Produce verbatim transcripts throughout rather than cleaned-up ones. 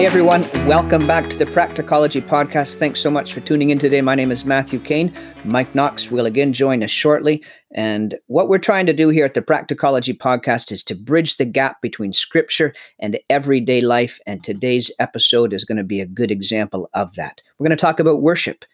Hey everyone, welcome back to the Practicology Podcast. Thanks so much for tuning in today. My name is Matthew Kane. Mike Knox will again join us shortly. And what we're trying to do here at the Practicology Podcast is to bridge the gap between scripture and everyday life. And today's episode is going to be a good example of that. We're going to talk about worship.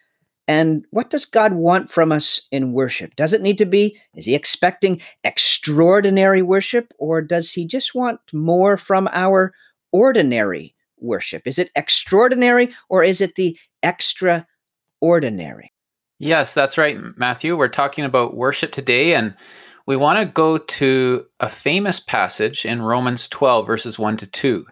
And what does God want from us in worship? Does it need to be? Is he expecting extraordinary worship? Or does he just want more from our ordinary worship? Is it extraordinary or is it the extraordinary? Yes, that's right, Matthew. We're talking about worship today, and we want to go to a famous passage in Romans twelve, verses one to two.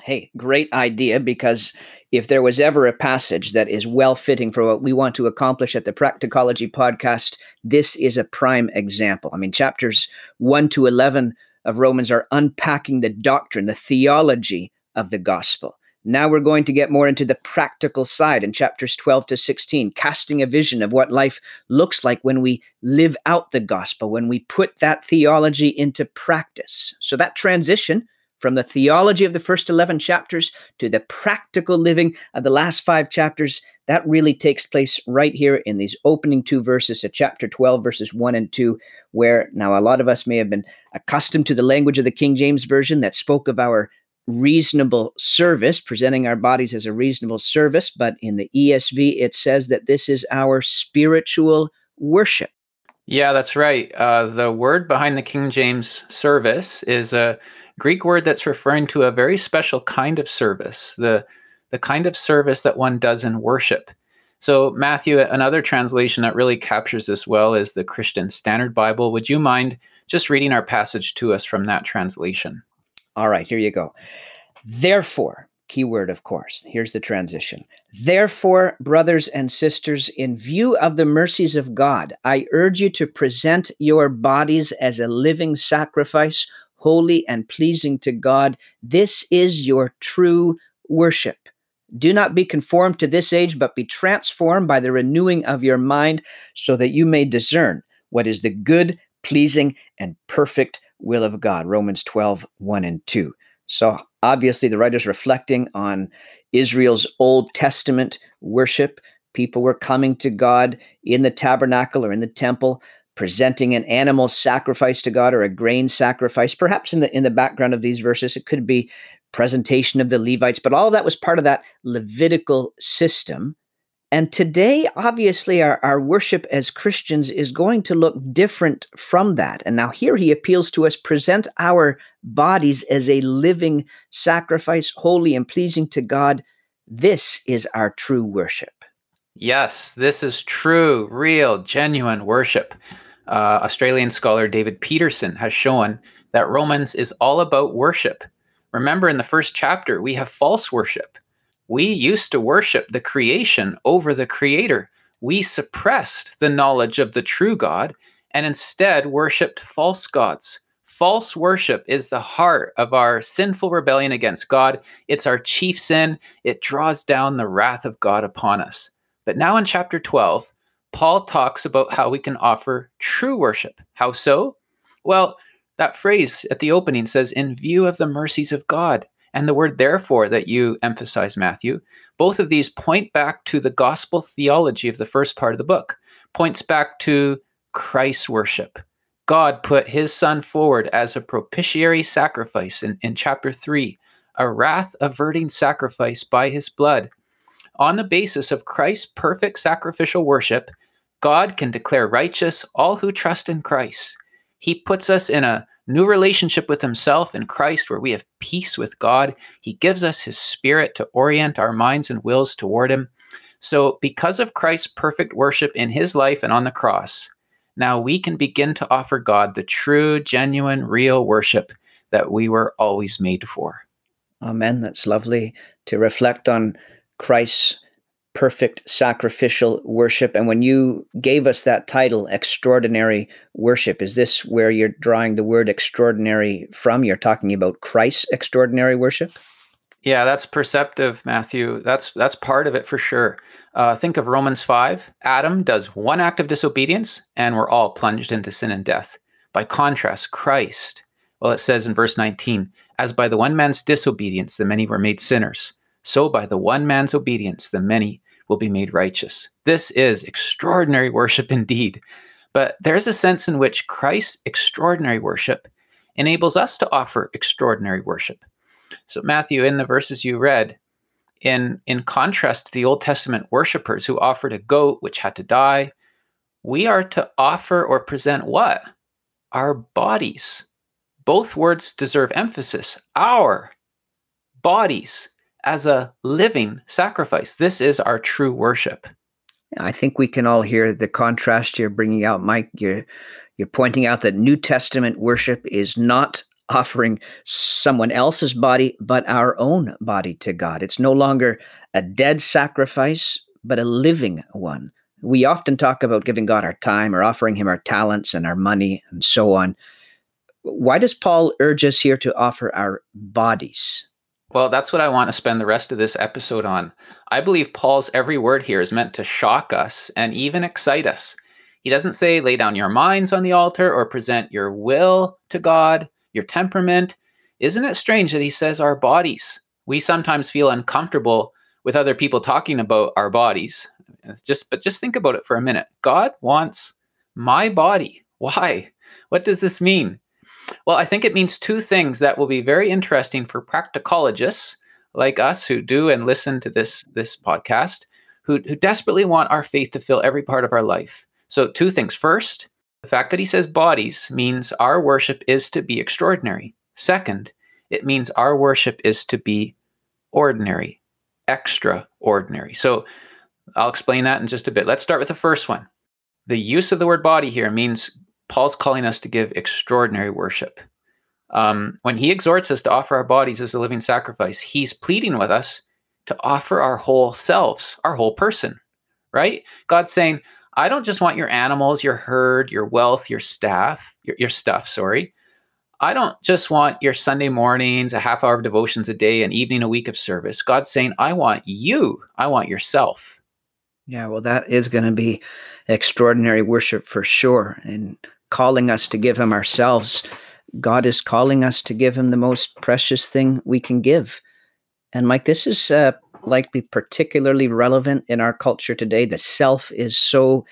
Hey, great idea, because if there was ever a passage that is well-fitting for what we want to accomplish at the Practicology Podcast, this is a prime example. I mean, chapters one to eleven of Romans are unpacking the doctrine, the theology of the gospel. Now we're going to get more into the practical side in chapters twelve to sixteen, casting a vision of what life looks like when we live out the gospel, when we put that theology into practice. So that transition from the theology of the first eleven chapters to the practical living of the last five chapters, that really takes place right here in these opening two verses of chapter twelve, verses one and two, where now a lot of us may have been accustomed to the language of the King James Version that spoke of our reasonable service, presenting our bodies as a reasonable service, but in the E S V it says that this is our spiritual worship. Yeah, that's right. Uh, the word behind the King James service is a Greek word that's referring to a very special kind of service, the the kind of service that one does in worship. So Matthew, another translation that really captures this well is the Christian Standard Bible. Would you mind just reading our passage to us from that translation? All right, here you go. Therefore, keyword, of course, here's the transition. Therefore, brothers and sisters, in view of the mercies of God, I urge you to present your bodies as a living sacrifice, holy and pleasing to God. This is your true worship. Do not be conformed to this age, but be transformed by the renewing of your mind, so that you may discern what is the good, pleasing, and perfect will of God. Romans twelve, one and two. So obviously the writer's reflecting on Israel's Old Testament worship. People were coming to God in the tabernacle or in the temple, presenting an animal sacrifice to God or a grain sacrifice. Perhaps in the in the background of these verses, it could be presentation of the Levites, but all of that was part of that Levitical system. And today, obviously, our, our worship as Christians is going to look different from that. And now here he appeals to us, present our bodies as a living sacrifice, holy and pleasing to God. This is our true worship. Yes, this is true, real, genuine worship. Uh, Australian scholar David Peterson has shown that Romans is all about worship. Remember, in the first chapter, we have false worship. We used to worship the creation over the Creator. We suppressed the knowledge of the true God and instead worshiped false gods. False worship is the heart of our sinful rebellion against God. It's our chief sin. It draws down the wrath of God upon us. But now in chapter twelve, Paul talks about how we can offer true worship. How so? Well, that phrase at the opening says, in view of the mercies of God. And the word therefore that you emphasize, Matthew, both of these point back to the gospel theology of the first part of the book, points back to Christ's worship. God put his son forward as a propitiatory sacrifice in, in chapter three, a wrath-averting sacrifice by his blood. On the basis of Christ's perfect sacrificial worship, God can declare righteous all who trust in Christ. He puts us in a new relationship with himself in Christ, where we have peace with God. He gives us his spirit to orient our minds and wills toward him. So because of Christ's perfect worship in his life and on the cross, now we can begin to offer God the true, genuine, real worship that we were always made for. Amen. That's lovely to reflect on Christ's perfect sacrificial worship. And when you gave us that title, extraordinary worship, is this where you're drawing the word extraordinary from? You're talking about Christ's extraordinary worship? Yeah, that's perceptive, Matthew. That's that's part of it for sure. Uh, think of Romans five. Adam does one act of disobedience and we're all plunged into sin and death. By contrast, Christ, well, it says in verse nineteen, as by the one man's disobedience, the many were made sinners. So by the one man's obedience, the many will be made righteous. This is extraordinary worship indeed. But there's a sense in which Christ's extraordinary worship enables us to offer extraordinary worship. So Matthew, in the verses you read, in, in contrast to the Old Testament worshipers who offered a goat which had to die, we are to offer or present what? Our bodies. Both words deserve emphasis. Our bodies as a living sacrifice. This is our true worship. I think we can all hear the contrast you're bringing out, Mike. You're, you're pointing out that New Testament worship is not offering someone else's body, but our own body to God. It's no longer a dead sacrifice, but a living one. We often talk about giving God our time or offering him our talents and our money and so on. Why does Paul urge us here to offer our bodies? Well, that's what I want to spend the rest of this episode on. I believe Paul's every word here is meant to shock us and even excite us. He doesn't say lay down your minds on the altar or present your will to God, your temperament. Isn't it strange that he says our bodies? We sometimes feel uncomfortable with other people talking about our bodies. Just, but just think about it for a minute. God wants my body. Why? What does this mean? Well, I think it means two things that will be very interesting for practicologists like us who do and listen to this, this podcast, who, who desperately want our faith to fill every part of our life. So two things. First, the fact that he says bodies means our worship is to be extraordinary. Second, it means our worship is to be ordinary, extraordinary. So I'll explain that in just a bit. Let's start with the first one. The use of the word body here means Paul's calling us to give extraordinary worship. Um, when he exhorts us to offer our bodies as a living sacrifice, he's pleading with us to offer our whole selves, our whole person, right? God's saying, I don't just want your animals, your herd, your wealth, your staff, your, your stuff, sorry. I don't just want your Sunday mornings, a half hour of devotions a day, an evening, a week of service. God's saying, I want you. I want yourself. Yeah, well, that is going to be extraordinary worship for sure. And calling us to give him ourselves, God is calling us to give him the most precious thing we can give. And Mike, this is uh, likely particularly relevant in our culture today. The self is so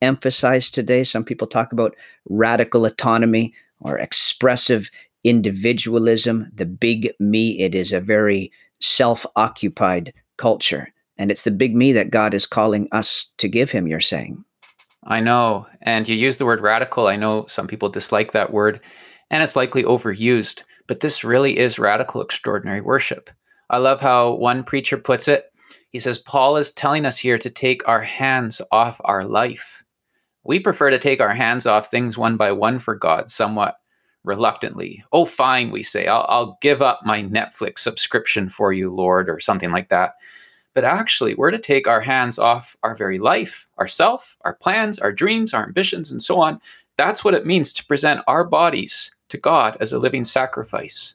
emphasized today. Some people talk about radical autonomy or expressive individualism, the big me. It is a very self-occupied culture. And it's the big me that God is calling us to give him, you're saying. I know. And you use the word radical. I know some people dislike that word, and it's likely overused. But this really is radical, extraordinary worship. I love how one preacher puts it. He says, Paul is telling us here to take our hands off our life. We prefer to take our hands off things one by one for God, somewhat reluctantly. Oh, fine, we say. I'll, I'll give up my Netflix subscription for you, Lord, or something like that. But actually, we're to take our hands off our very life, ourself, our plans, our dreams, our ambitions, and so on. That's what it means to present our bodies to God as a living sacrifice.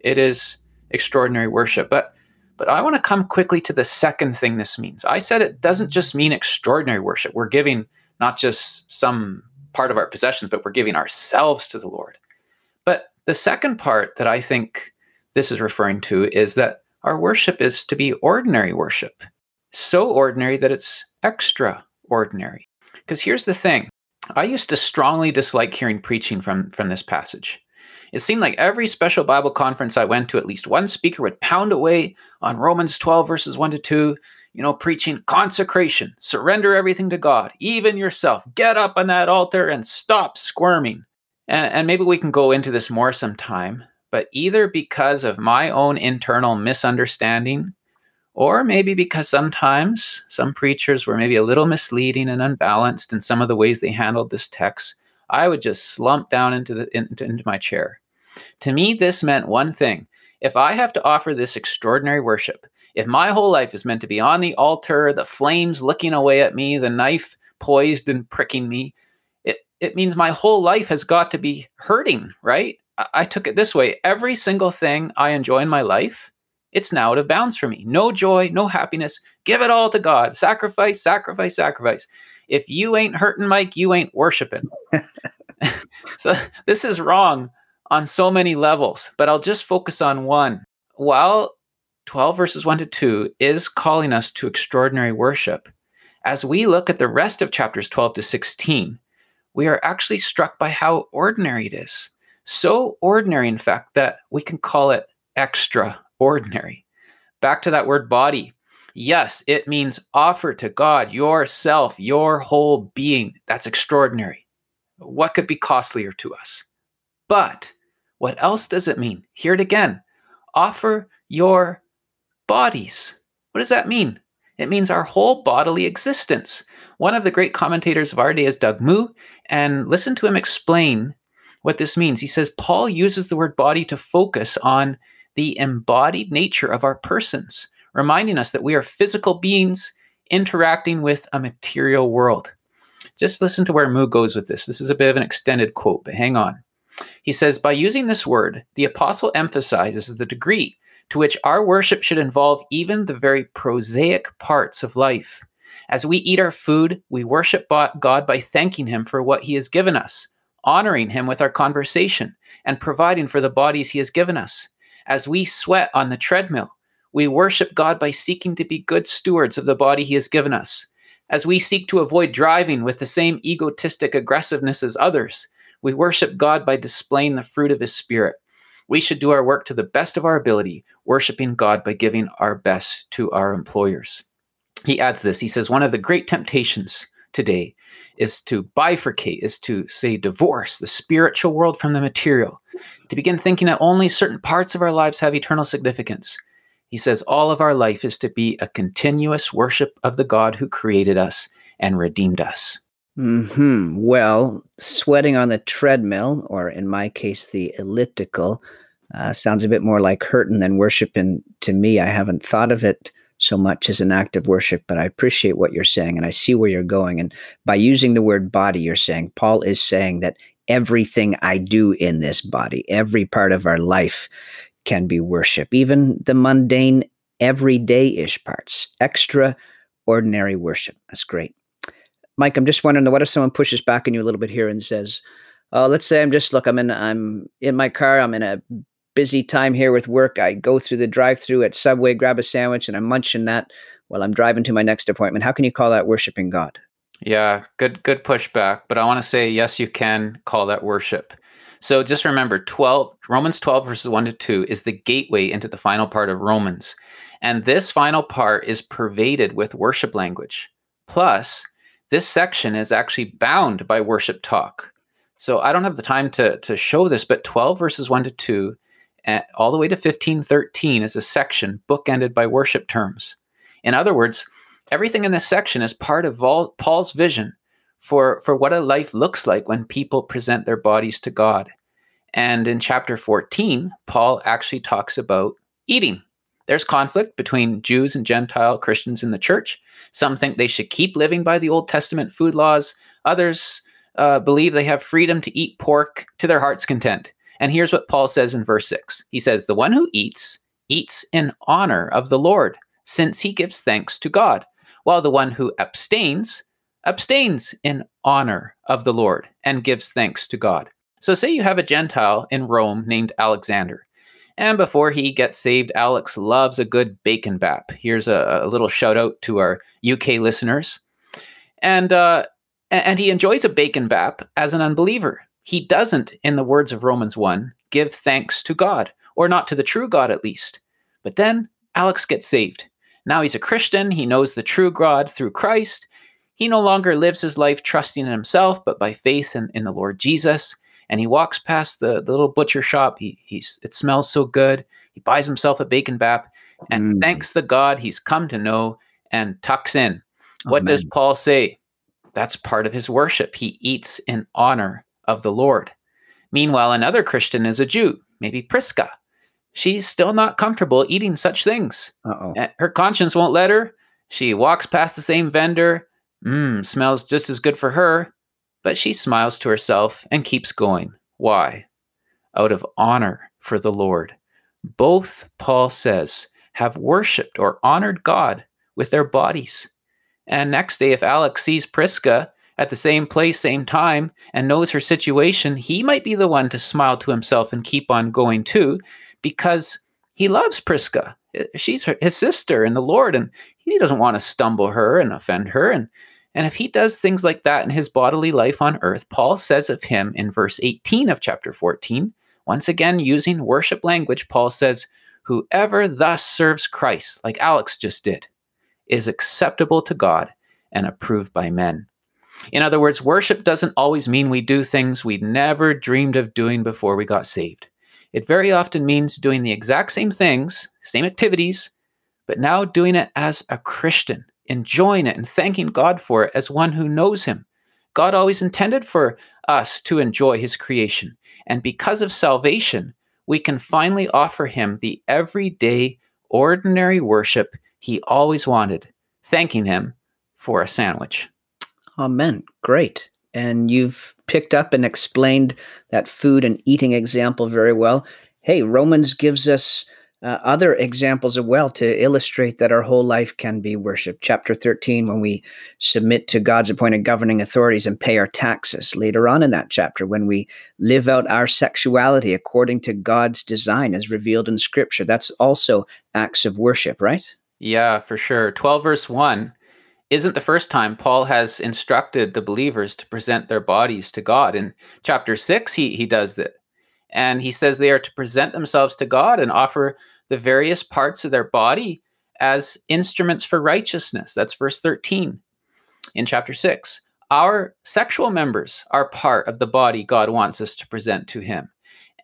It is extraordinary worship. But but I want to come quickly to the second thing this means. I said it doesn't just mean extraordinary worship. We're giving not just some part of our possessions, but we're giving ourselves to the Lord. But the second part that I think this is referring to is that our worship is to be ordinary worship, so ordinary that it's extraordinary. Because here's the thing. I used to strongly dislike hearing preaching from, from this passage. It seemed like every special Bible conference I went to, at least one speaker would pound away on Romans twelve, verses one to two, you know, preaching consecration, surrender everything to God, even yourself, get up on that altar and stop squirming. And, and maybe we can go into this more sometime. But either because of my own internal misunderstanding, or maybe because sometimes some preachers were maybe a little misleading and unbalanced in some of the ways they handled this text, I would just slump down into, the, into, into my chair. To me, this meant one thing. If I have to offer this extraordinary worship, if my whole life is meant to be on the altar, the flames looking away at me, the knife poised and pricking me, it, it means my whole life has got to be hurting, right? I took it this way. Every single thing I enjoy in my life, it's now out of bounds for me. No joy, no happiness. Give it all to God. Sacrifice, sacrifice, sacrifice. If you ain't hurting, Mike, you ain't worshiping. So this is wrong on so many levels, but I'll just focus on one. While twelve verses one to two is calling us to extraordinary worship. As we look at the rest of chapters twelve to sixteen, we are actually struck by how ordinary it is. So ordinary, in fact, that we can call it extraordinary. Back to that word body. Yes, it means offer to God yourself, your whole being. That's extraordinary. What could be costlier to us? But what else does it mean? Hear it again. Offer your bodies. What does that mean? It means our whole bodily existence. One of the great commentators of our day is Doug Moo, and listen to him explain what this means. He says, Paul uses the word body to focus on the embodied nature of our persons, reminding us that we are physical beings interacting with a material world. Just listen to where Moo goes with this. This is a bit of an extended quote, but hang on. He says, by using this word, the apostle emphasizes the degree to which our worship should involve even the very prosaic parts of life. As we eat our food, we worship God by thanking him for what he has given us, honoring him with our conversation, and providing for the bodies he has given us. As we sweat on the treadmill, we worship God by seeking to be good stewards of the body he has given us. As we seek to avoid driving with the same egotistic aggressiveness as others, we worship God by displaying the fruit of his spirit. We should do our work to the best of our ability, worshiping God by giving our best to our employers. He adds this. He says, one of the great temptations today is to bifurcate, is to, say, divorce the spiritual world from the material, to begin thinking that only certain parts of our lives have eternal significance. He says, all of our life is to be a continuous worship of the God who created us and redeemed us. Hmm. Well, sweating on the treadmill, or in my case, the elliptical, uh, sounds a bit more like hurting than worshiping to me. I haven't thought of it so much as an act of worship, but I appreciate what you're saying, and I see where you're going. And by using the word body, you're saying, Paul is saying that everything I do in this body, every part of our life can be worship, even the mundane, everyday-ish parts, extraordinary worship. That's great. Mike, I'm just wondering, what if someone pushes back on you a little bit here and says, oh, let's say I'm just, look, I'm in, I'm in my car, I'm in a busy time here with work. I go through the drive-thru at Subway, grab a sandwich, and I'm munching that while I'm driving to my next appointment. How can you call that worshiping God? Yeah, good, good pushback. But I want to say, yes, you can call that worship. So just remember, twelve Romans twelve, verses one to two is the gateway into the final part of Romans. And this final part is pervaded with worship language. Plus, this section is actually bound by worship talk. So I don't have the time to, to show this, but twelve verses one to two, and all the way to fifteen thirteen is a section bookended by worship terms. In other words, everything in this section is part of all, Paul's vision for, for what a life looks like when people present their bodies to God. And in chapter fourteen, Paul actually talks about eating. There's conflict between Jews and Gentile Christians in the church. Some think they should keep living by the Old Testament food laws. Others uh, believe they have freedom to eat pork to their heart's content. And here's what Paul says in verse six. He says, the one who eats, eats in honor of the Lord, since he gives thanks to God, while the one who abstains, abstains in honor of the Lord and gives thanks to God. So say you have a Gentile in Rome named Alexander. And before he gets saved, Alex loves a good bacon bap. Here's a, a little shout out to our U K listeners. And uh, and he enjoys a bacon bap as an unbeliever. He doesn't, in the words of Romans one, give thanks to God, or not to the true God at least. But then Alex gets saved. Now he's a Christian. He knows the true God through Christ. He no longer lives his life trusting in himself, but by faith in, in the Lord Jesus. And he walks past the, the little butcher shop. He he's it smells so good. He buys himself a bacon bap and mm. thanks the God he's come to know and tucks in. What Amen. Does Paul say? That's part of his worship. He eats in honor of the Lord. Meanwhile, another Christian is a Jew, maybe Prisca. She's still not comfortable eating such things. Uh-oh. Her conscience won't let her. She walks past the same vendor. Mmm, smells just as good for her. But she smiles to herself and keeps going. Why? Out of honor for the Lord. Both, Paul says, have worshipped or honored God with their bodies. And next day, if Alex sees Prisca at the same place, same time, and knows her situation, he might be the one to smile to himself and keep on going too, because he loves Prisca she's her, his sister in the Lord, and he doesn't want to stumble her and offend her. And, and if he does things like that in his bodily life on earth, Paul says of him in verse eighteen of chapter fourteen, once again, using worship language, Paul says, whoever thus serves Christ, like Alex just did, is acceptable to God and approved by men. In other words, worship doesn't always mean we do things we'd never dreamed of doing before we got saved. It very often means doing the exact same things, same activities, but now doing it as a Christian, enjoying it and thanking God for it as one who knows him. God always intended for us to enjoy his creation. And because of salvation, we can finally offer him the everyday, ordinary worship he always wanted, thanking him for a sandwich. Amen. Great. And you've picked up and explained that food and eating example very well. Hey, Romans gives us uh, other examples as well to illustrate that our whole life can be worship. Chapter thirteen, when we submit to God's appointed governing authorities and pay our taxes. Later on in that chapter, when we live out our sexuality according to God's design as revealed in Scripture, that's also acts of worship, right? Yeah, for sure. twelve verse one. Isn't the first time Paul has instructed the believers to present their bodies to God. In chapter six, he he does that. And he says they are to present themselves to God and offer the various parts of their body as instruments for righteousness. That's verse thirteen in chapter six. Our sexual members are part of the body God wants us to present to him.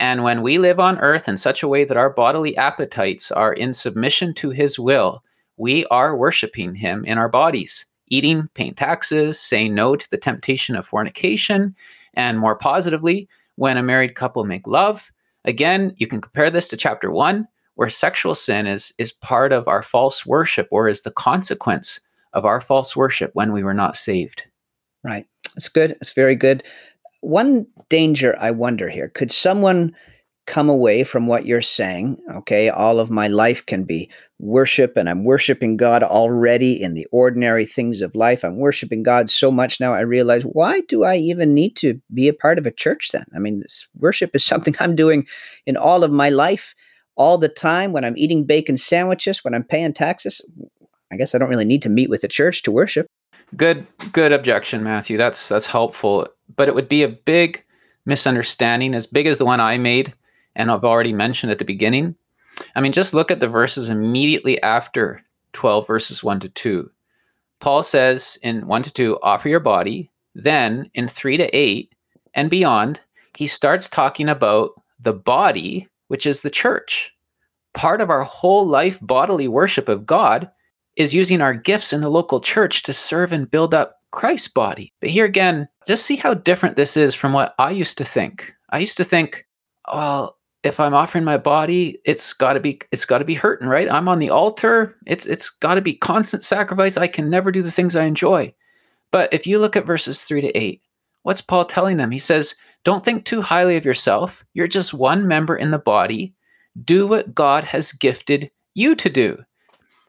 And when we live on earth in such a way that our bodily appetites are in submission to his will, we are worshiping him in our bodies, eating, paying taxes, saying no to the temptation of fornication, and more positively, when a married couple make love. Again, you can compare this to chapter one, where sexual sin is, is part of our false worship, or is the consequence of our false worship when we were not saved. Right. That's good. That's very good. One danger I wonder here, could someone come away from what you're saying, okay, all of my life can be worship and I'm worshiping God already in the ordinary things of life. I'm worshiping God so much now I realize, why do I even need to be a part of a church then? I mean, this worship is something I'm doing in all of my life, all the time, when I'm eating bacon sandwiches, when I'm paying taxes. I guess I don't really need to meet with the church to worship. Good, good objection, Matthew. That's, that's helpful. But it would be a big misunderstanding, as big as the one I made and I've already mentioned at the beginning. I mean, just look at the verses immediately after twelve, verses one to two. Paul says in one to two, offer your body. Then in three to eight and beyond, he starts talking about the body, which is the church. Part of our whole life bodily worship of God is using our gifts in the local church to serve and build up Christ's body. But here again, just see how different this is from what I used to think. I used to think, well, if I'm offering my body, it's got to be it's got to be hurting, right? I'm on the altar. It's it's got to be constant sacrifice. I can never do the things I enjoy. But if you look at verses three to eight, what's Paul telling them? He says, "Don't think too highly of yourself. You're just one member in the body. Do what God has gifted you to do."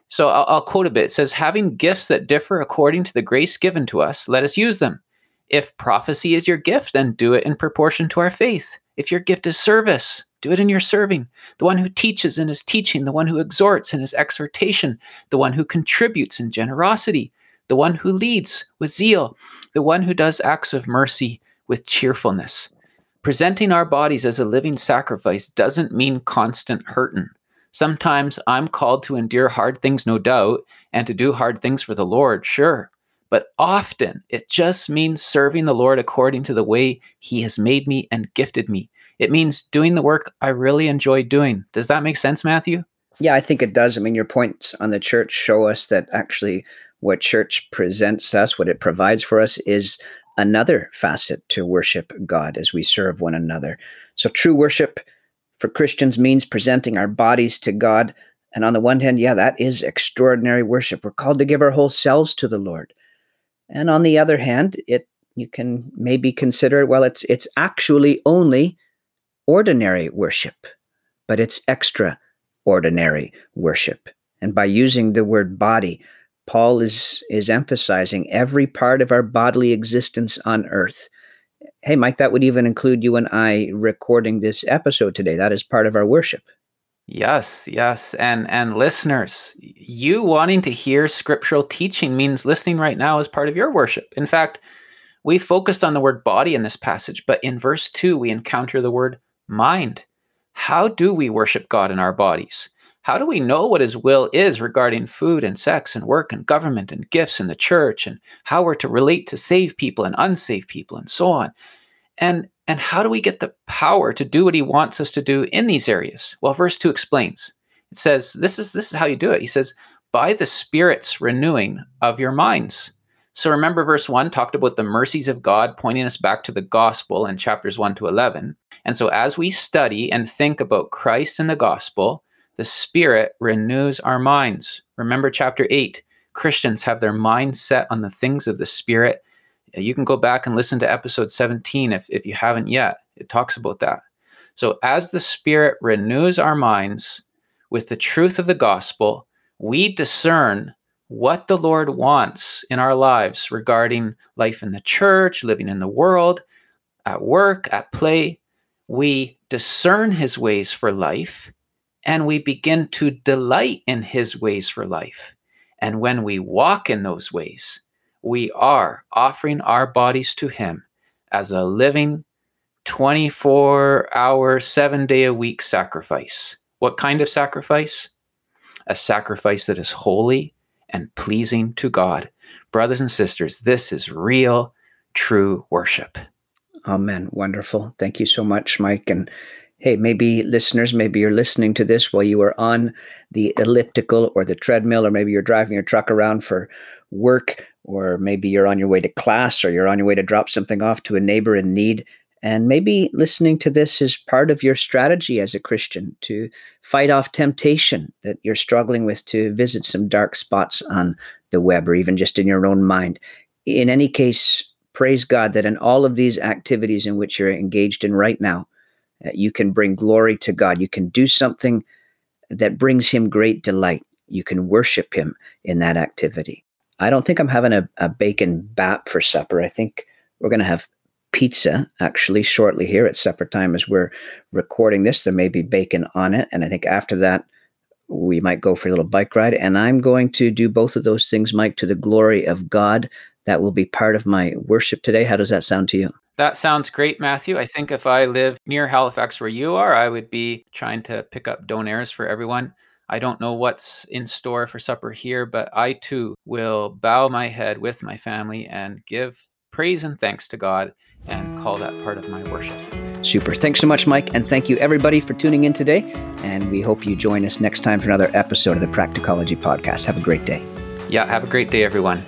So I'll, I'll quote a bit. It says, "Having gifts that differ according to the grace given to us, let us use them. If prophecy is your gift, then do it in proportion to our faith. If your gift is service, do it in your serving. The one who teaches in his teaching, the one who exhorts in his exhortation, the one who contributes in generosity, the one who leads with zeal, the one who does acts of mercy with cheerfulness." Presenting our bodies as a living sacrifice doesn't mean constant hurting. Sometimes I'm called to endure hard things, no doubt, and to do hard things for the Lord, sure. But often it just means serving the Lord according to the way he has made me and gifted me. It means doing the work I really enjoy doing. Does that make sense, Matthew? Yeah, I think it does. I mean, your points on the church show us that actually what church presents us, what it provides for us, is another facet to worship God as we serve one another. So true worship for Christians means presenting our bodies to God. And on the one hand, yeah, that is extraordinary worship. We're called to give our whole selves to the Lord. And on the other hand, it you can maybe consider it, well, it's it's actually only ordinary worship, but it's extraordinary worship. And by using the word body, Paul is is emphasizing every part of our bodily existence on earth. Hey, Mike, that would even include you and I recording this episode today. That is part of our worship. Yes, yes. And and listeners, you wanting to hear scriptural teaching means listening right now as part of your worship. In fact, we focused on the word body in this passage, but in verse two, we encounter the word mind. How do we worship God in our bodies? How do we know what his will is regarding food and sex and work and government and gifts in the church and how we're to relate to saved people and unsaved people and so on? And And how do we get the power to do what he wants us to do in these areas? Well, verse two explains. It says, this is this is how you do it. He says, by the Spirit's renewing of your minds. So remember verse one talked about the mercies of God pointing us back to the gospel in chapters one to eleven. And so as we study and think about Christ and the gospel, the Spirit renews our minds. Remember chapter eight, Christians have their minds set on the things of the Spirit. You can go back and listen to episode seventeen if, if you haven't yet. It talks about that. So as the Spirit renews our minds with the truth of the gospel, we discern what the Lord wants in our lives regarding life in the church, living in the world, at work, at play. We discern his ways for life, and we begin to delight in his ways for life. And when we walk in those ways, we are offering our bodies to him as a living twenty-four hour, seven day a week sacrifice. What kind of sacrifice? A sacrifice that is holy and pleasing to God. Brothers and sisters, this is real, true worship. Amen. Wonderful. Thank you so much, Mike. And hey, maybe listeners, maybe you're listening to this while you are on the elliptical or the treadmill, or maybe you're driving your truck around for work, or maybe you're on your way to class, or you're on your way to drop something off to a neighbor in need. And maybe listening to this is part of your strategy as a Christian to fight off temptation that you're struggling with, to visit some dark spots on the web or even just in your own mind. In any case, praise God that in all of these activities in which you're engaged in right now, you can bring glory to God. You can do something that brings him great delight. You can worship him in that activity. I don't think I'm having a, a bacon bap for supper. I think we're going to have pizza actually shortly here at supper time as we're recording this. There may be bacon on it. And I think after that, we might go for a little bike ride. And I'm going to do both of those things, Mike, to the glory of God. That will be part of my worship today. How does that sound to you? That sounds great, Matthew. I think if I live near Halifax where you are, I would be trying to pick up donaires for everyone. I don't know what's in store for supper here, but I too will bow my head with my family and give praise and thanks to God and call that part of my worship. Super. Thanks so much, Mike. And thank you everybody for tuning in today. And we hope you join us next time for another episode of the Practicology Podcast. Have a great day. Yeah, have a great day, everyone.